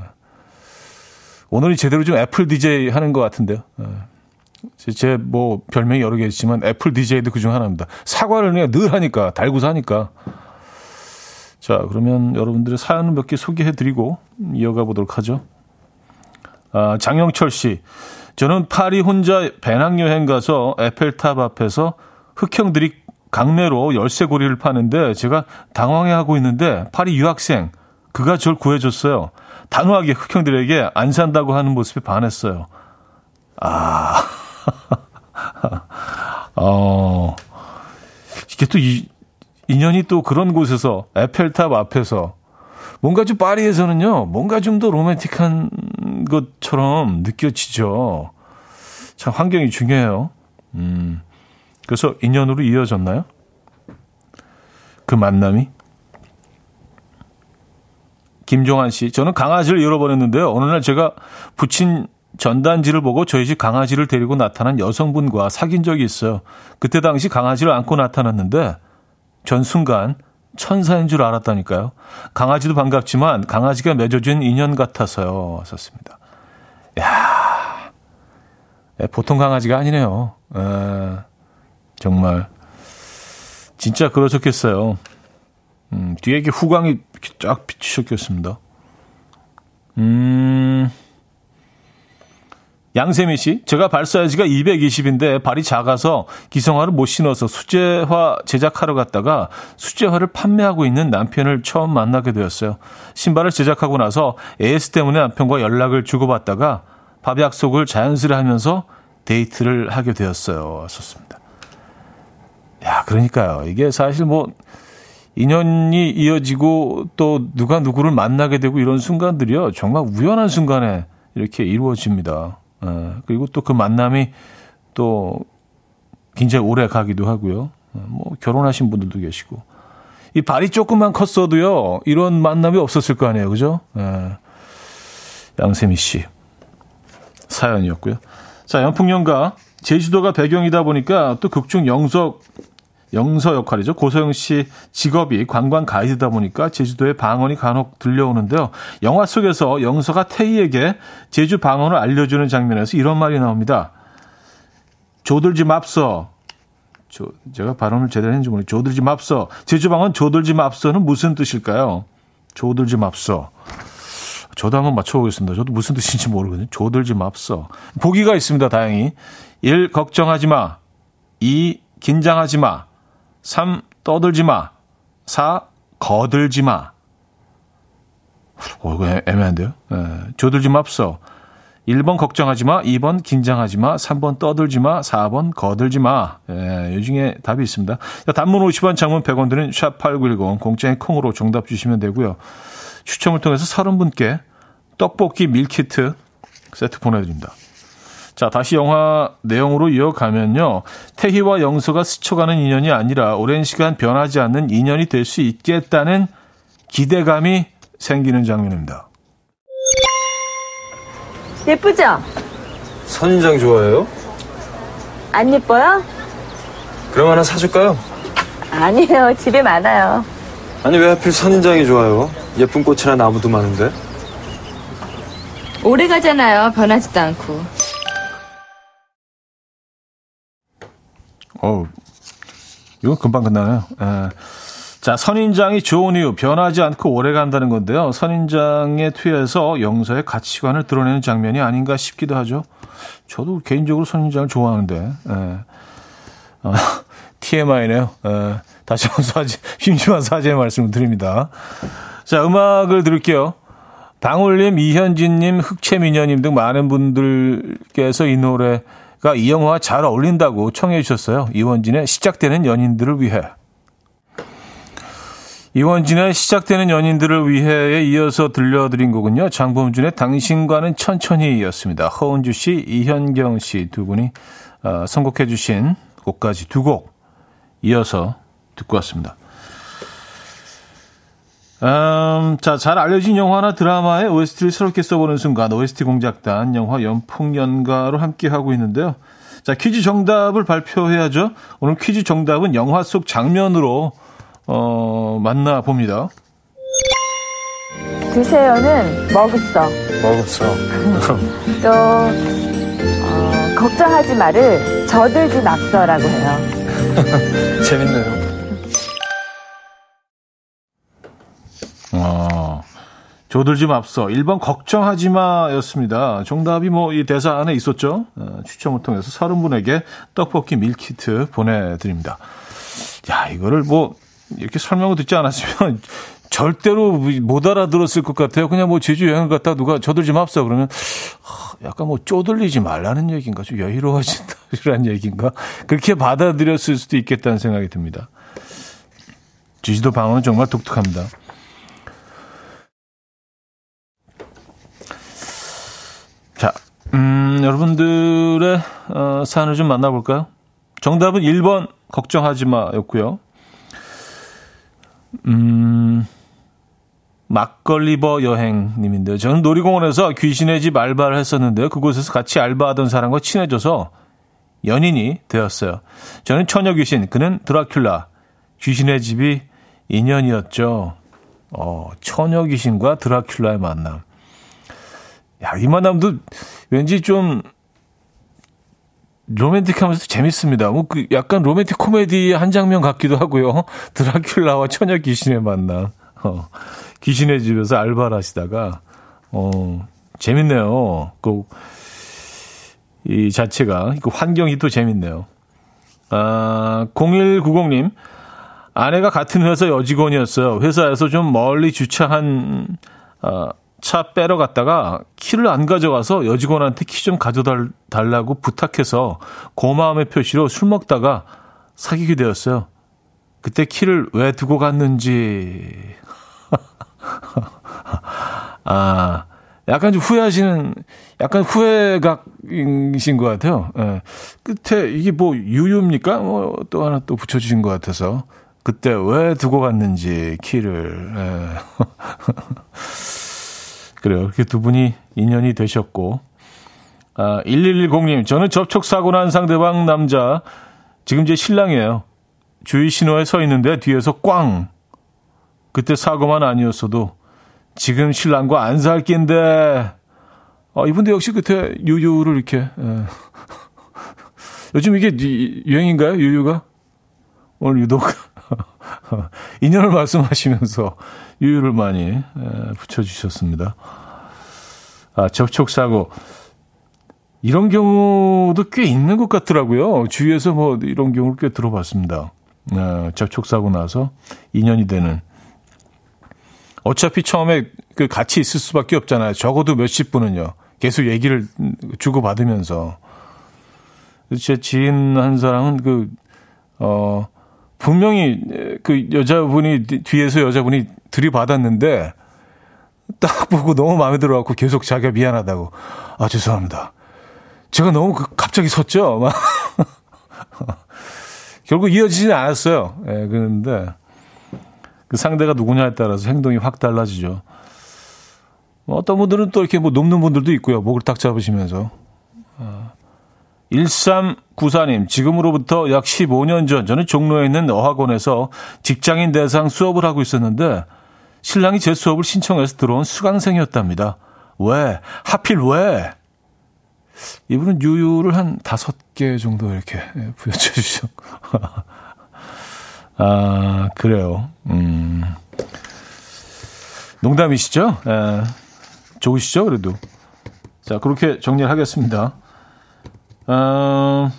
오늘이 제대로 좀 애플 디제이 하는 것 같은데요. 예, 제 뭐 별명이 여러 개 있지만 애플 디제이도 그중 하나입니다. 사과를 그냥 늘 하니까, 달고서 하니까. 자, 그러면 여러분들의 사연을 몇 개 소개해드리고 이어가 보도록 하죠. 아, 장영철 씨. 저는 파리 혼자 배낭여행 가서 에펠탑 앞에서 흑형들이 강매로 열쇠고리를 파는데 제가 당황해하고 있는데 파리 유학생, 그가 저를 구해줬어요. 단호하게 흑형들에게 안 산다고 하는 모습에 반했어요. 아, 어, 이게 또 이, 인연이 또 그런 곳에서 에펠탑 앞에서 뭔가 좀 파리에서는요, 뭔가 좀 더 로맨틱한 것처럼 느껴지죠. 참 환경이 중요해요. 음, 그래서 인연으로 이어졌나요? 그 만남이? 김종환 씨, 저는 강아지를 잃어버렸는데요. 어느 날 제가 붙인 전단지를 보고 저희 집 강아지를 데리고 나타난 여성분과 사귄 적이 있어요. 그때 당시 강아지를 안고 나타났는데 전 순간 천사인 줄 알았다니까요. 강아지도 반갑지만 강아지가 맺어준 인연 같아서요. 썼습니다. 이야, 보통 강아지가 아니네요. 에, 정말 진짜 그러셨겠어요. 음, 뒤에 이렇게 후광이 쫙 비치셨겠습니다. 음, 양세미 씨, 제가 발 사이즈가 이백이십인데 발이 작아서 기성화를 못 신어서 수제화 제작하러 갔다가 수제화를 판매하고 있는 남편을 처음 만나게 되었어요. 신발을 제작하고 나서 에이에스 때문에 남편과 연락을 주고받다가 밥 약속을 자연스레 하면서 데이트를 하게 되었어요. 썼습니다. 야, 그러니까요. 이게 사실 뭐 인연이 이어지고 또 누가 누구를 만나게 되고 이런 순간들이요. 정말 우연한 순간에 이렇게 이루어집니다. 그리고 또 그 만남이 또 굉장히 오래 가기도 하고요. 뭐 결혼하신 분들도 계시고 이 발이 조금만 컸어도요 이런 만남이 없었을 거 아니에요, 그죠? 양세미 씨 사연이었고요. 자, 연풍연가 제주도가 배경이다 보니까 또 극중 영석 영서 역할이죠. 고소영 씨 직업이 관광 가이드다 보니까 제주도의 방언이 간혹 들려오는데요. 영화 속에서 영서가 태희에게 제주 방언을 알려주는 장면에서 이런 말이 나옵니다. 조들지 맙소. 저, 제가 발음을 제대로 했는지 모르겠는데 조들지 맙소. 제주 방언 조들지 맙소는 무슨 뜻일까요? 조들지 맙소. 저도 한번 맞춰보겠습니다. 저도 무슨 뜻인지 모르거든요. 조들지 맙소. 보기가 있습니다. 다행히. 일. 걱정하지 마. 이. 긴장하지 마. 삼. 떠들지 마. 사. 거들지 마. 오, 이거 애매한데요? 에, 조들지 맙소. 일 번 걱정하지 마. 이 번 긴장하지 마. 삼 번 떠들지 마. 사 번 거들지 마. 예, 이 중에 답이 있습니다. 자, 단문 오십 원, 장문 백 원 드는 샵팔구일공, 공짜인 콩으로 정답 주시면 되고요. 추첨을 통해서 삼십 분께 떡볶이 밀키트 세트 보내드립니다. 자, 다시 영화 내용으로 이어가면요. 태희와 영서가 스쳐가는 인연이 아니라 오랜 시간 변하지 않는 인연이 될 수 있겠다는 기대감이 생기는 장면입니다. 예쁘죠? 선인장 좋아해요? 안 예뻐요? 그럼 하나 사줄까요? 아니에요. 집에 많아요. 아니, 왜 하필 선인장이 좋아요? 예쁜 꽃이나 나무도 많은데. 오래 가잖아요. 변하지도 않고. 어, 이건 금방 끝나네요. 에. 자, 선인장이 좋은 이유, 변하지 않고 오래 간다는 건데요. 선인장에 투여해서 영서의 가치관을 드러내는 장면이 아닌가 싶기도 하죠. 저도 개인적으로 선인장을 좋아하는데. 어, 티엠아이네요. 에. 다시 한번 사죄, 심심한 사죄의 말씀을 드립니다. 자, 음악을 들을게요. 방울님, 이현진님, 흑채미녀님 등 많은 분들께서 이 노래 이 영화와 잘 어울린다고 청해 주셨어요. 이원진의 시작되는 연인들을 위해. 이원진의 시작되는 연인들을 위해에 이어서 들려드린 곡은요. 장범준의 당신과는 천천히였습니다. 허은주 씨, 이현경 씨 두 분이 선곡해 주신 곡까지 두 곡 이어서 듣고 왔습니다. 음, 자, 잘 알려진 영화나 드라마에 오에스티를 새롭게 써보는 순간 오에스티 공작단 영화 연풍연가로 함께하고 있는데요. 자, 퀴즈 정답을 발표해야죠. 오늘 퀴즈 정답은 영화 속 장면으로 어, 만나봅니다. 드세요는 먹읍소. 먹읍소. 또 어, 걱정하지 말을 저들지 맙소라고 해요. 재밌네요. 어, 조들지 맙소. 일 번 걱정하지 마였습니다. 정답이 뭐 이 대사 안에 있었죠. 어, 추첨을 통해서 삼십 분에게 떡볶이 밀키트 보내드립니다. 야, 이거를 뭐 이렇게 설명을 듣지 않았으면 절대로 못 알아들었을 것 같아요. 그냥 뭐 제주 여행을 갔다 누가 조들지 맙소 그러면 약간 뭐 쪼들리지 말라는 얘기인가, 좀 여유로워진다라는 얘기인가, 그렇게 받아들였을 수도 있겠다는 생각이 듭니다. 제주도 방언은 정말 독특합니다. 자, 음, 여러분들의 어, 사연을 좀 만나볼까요? 정답은 일 번 걱정하지 마였고요. 음, 막걸리버 여행님인데요. 저는 놀이공원에서 귀신의 집 알바를 했었는데요. 그곳에서 같이 알바하던 사람과 친해져서 연인이 되었어요. 저는 처녀 귀신, 그는 드라큘라. 귀신의 집이 인연이었죠. 어, 처녀 귀신과 드라큘라의 만남. 야, 이 만남도 왠지 좀 로맨틱하면서도 재밌습니다. 뭐 그 약간 로맨틱 코미디 한 장면 같기도 하고요. 드라큘라와 처녀 귀신의 만남. 어, 귀신의 집에서 알바를 하시다가 어, 재밌네요. 그 이 자체가 그 환경이 또 재밌네요. 아, 공일구공님 아내가 같은 회사 여직원이었어요. 회사에서 좀 멀리 주차한 아, 차 빼러 갔다가 키를 안 가져가서 여직원한테 키 좀 가져달라고 부탁해서 고마움의 표시로 술 먹다가 사귀게 되었어요. 그때 키를 왜 두고 갔는지. 아, 약간 좀 후회하시는, 약간 후회각이신 것 같아요. 예. 끝에 이게 뭐 유유입니까? 뭐 또 하나 또 붙여주신 것 같아서. 그때 왜 두고 갔는지, 키를. 예. 그래요. 이렇게 두 분이 인연이 되셨고. 아, 일일일공님, 저는 접촉사고 난 상대방 남자, 지금 제 신랑이에요. 주의 신호에 서 있는데 뒤에서 꽝! 그때 사고만 아니었어도 지금 신랑과 안 살 낀데. 아, 이분도 역시 그때 유유를 이렇게. 에. 요즘 이게 유행인가요? 유유가? 오늘 유독 인연을 말씀하시면서 유유를 많이 에, 붙여주셨습니다. 아, 접촉사고. 이런 경우도 꽤 있는 것 같더라고요. 주위에서 뭐 이런 경우를 꽤 들어봤습니다. 아, 접촉사고 나서 인연이 되는. 어차피 처음에 그 같이 있을 수밖에 없잖아요. 적어도 몇십 분은요. 계속 얘기를 주고받으면서. 제 지인 한 사람은 그, 어, 분명히 그 여자분이, 뒤에서 여자분이 들이받았는데 딱 보고 너무 마음에 들어갖고 계속 자기가 미안하다고. 아, 죄송합니다. 제가 너무 갑자기 섰죠. 막. 결국 이어지진 않았어요. 예, 네, 그런데. 그 상대가 누구냐에 따라서 행동이 확 달라지죠. 어떤 분들은 또 이렇게 뭐 눕는 분들도 있고요. 목을 딱 잡으시면서. 일삼구사님, 지금으로부터 약 십오 년 전, 저는 종로에 있는 어학원에서 직장인 대상 수업을 하고 있었는데, 신랑이 제 수업을 신청해서 들어온 수강생이었답니다. 왜? 하필 왜? 이분은 유유를 한 다섯 개 정도 이렇게 부여쳐주시죠. 아, 그래요. 음. 농담이시죠? 예. 좋으시죠? 그래도. 자, 그렇게 정리를 하겠습니다. 어,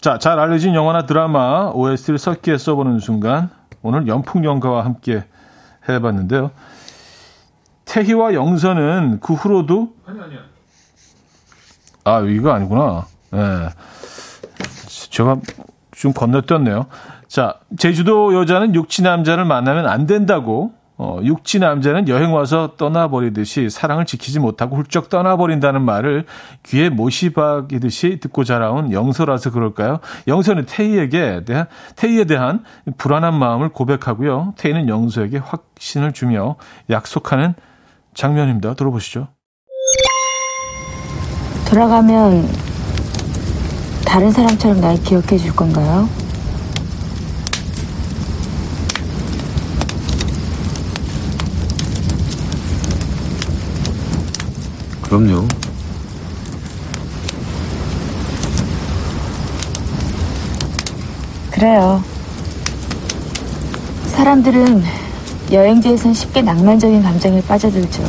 자, 잘 알려진 영화나 드라마 오에스티를 섞기에 써보는 순간, 오늘 연풍연가와 함께 해봤는데요. 태희와 영선은 그 후로도. 아니, 아니야. 아, 이거 아니구나. 예. 제가 좀 건너뛰었네요. 자, 제주도 여자는 육지 남자를 만나면 안 된다고, 어, 육지 남자는 여행 와서 떠나버리듯이 사랑을 지키지 못하고 훌쩍 떠나버린다는 말을 귀에 못이 박이듯이 듣고 자라온 영서라서 그럴까요? 영서는 태희에게 대한, 태희에 대한 불안한 마음을 고백하고요. 태희는 영서에게 확신을 주며 약속하는 장면입니다. 들어보시죠. 돌아가면 다른 사람처럼 날 기억해 줄 건가요? 그럼요. 그래요. 사람들은 여행지에선 쉽게 낭만적인 감정에 빠져들죠.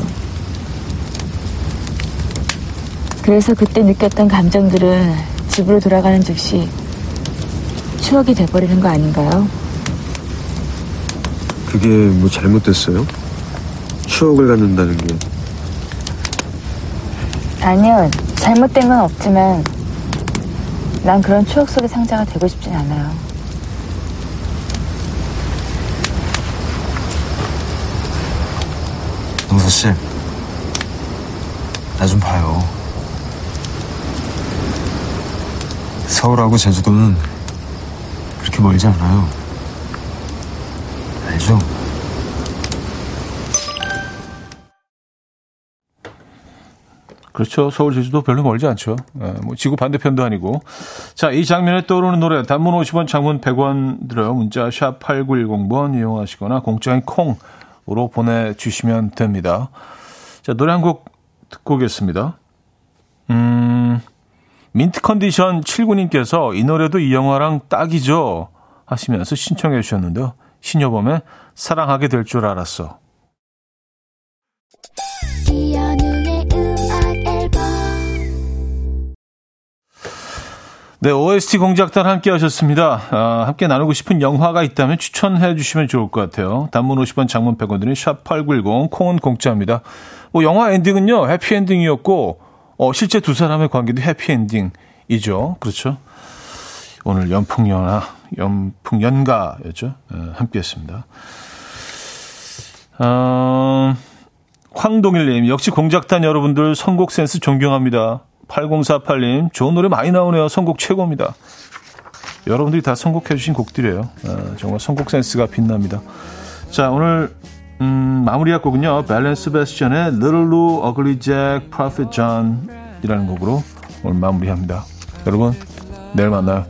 그래서 그때 느꼈던 감정들은 집으로 돌아가는 즉시 추억이 돼버리는 거 아닌가요? 그게 뭐 잘못됐어요? 추억을 갖는다는 게. 아니요, 잘못된 건 없지만 난 그런 추억 속의 상자가 되고 싶진 않아요. 동서 씨, 나 좀 봐요. 서울하고 제주도는 그렇게 멀지 않아요. 알죠? 그렇죠. 서울, 제주도 별로 멀지 않죠. 뭐 지구 반대편도 아니고. 자, 이 장면에 떠오르는 노래. 단문 오십 원, 장문 백 원 들어요. 문자 샵 팔구일공 번 이용하시거나 공짜인 콩으로 보내주시면 됩니다. 자, 노래 한 곡 듣고 오겠습니다. 음, 민트컨디션 칠구님께서 이 노래도 이 영화랑 딱이죠 하시면서 신청해 주셨는데요. 신여범의 사랑하게 될 줄 알았어. 네, 오에스티 공작단 함께 하셨습니다. 아, 함께 나누고 싶은 영화가 있다면 추천해 주시면 좋을 것 같아요. 단문 오십 원, 장문 백 원 드린 샵 팔구일공, 콩은 공짜입니다. 뭐, 영화 엔딩은요, 해피엔딩이었고, 어, 실제 두 사람의 관계도 해피엔딩이죠. 그렇죠. 오늘 연풍연화, 연풍연가였죠. 네, 함께 했습니다. 어, 황동일님, 역시 공작단 여러분들 선곡 센스 존경합니다. 팔공사팔 님, 좋은 노래 많이 나오네요. 선곡 최고입니다. 여러분들이 다 선곡해 주신 곡들이에요. 아, 정말 선곡 센스가 빛납니다. 자, 오늘 음, 마무리할 곡은요, 밸런 세바스찬의 Little Lou, Ugly Jack, Prophet John 이라는 곡으로 오늘 마무리합니다. 여러분, 내일 만나요.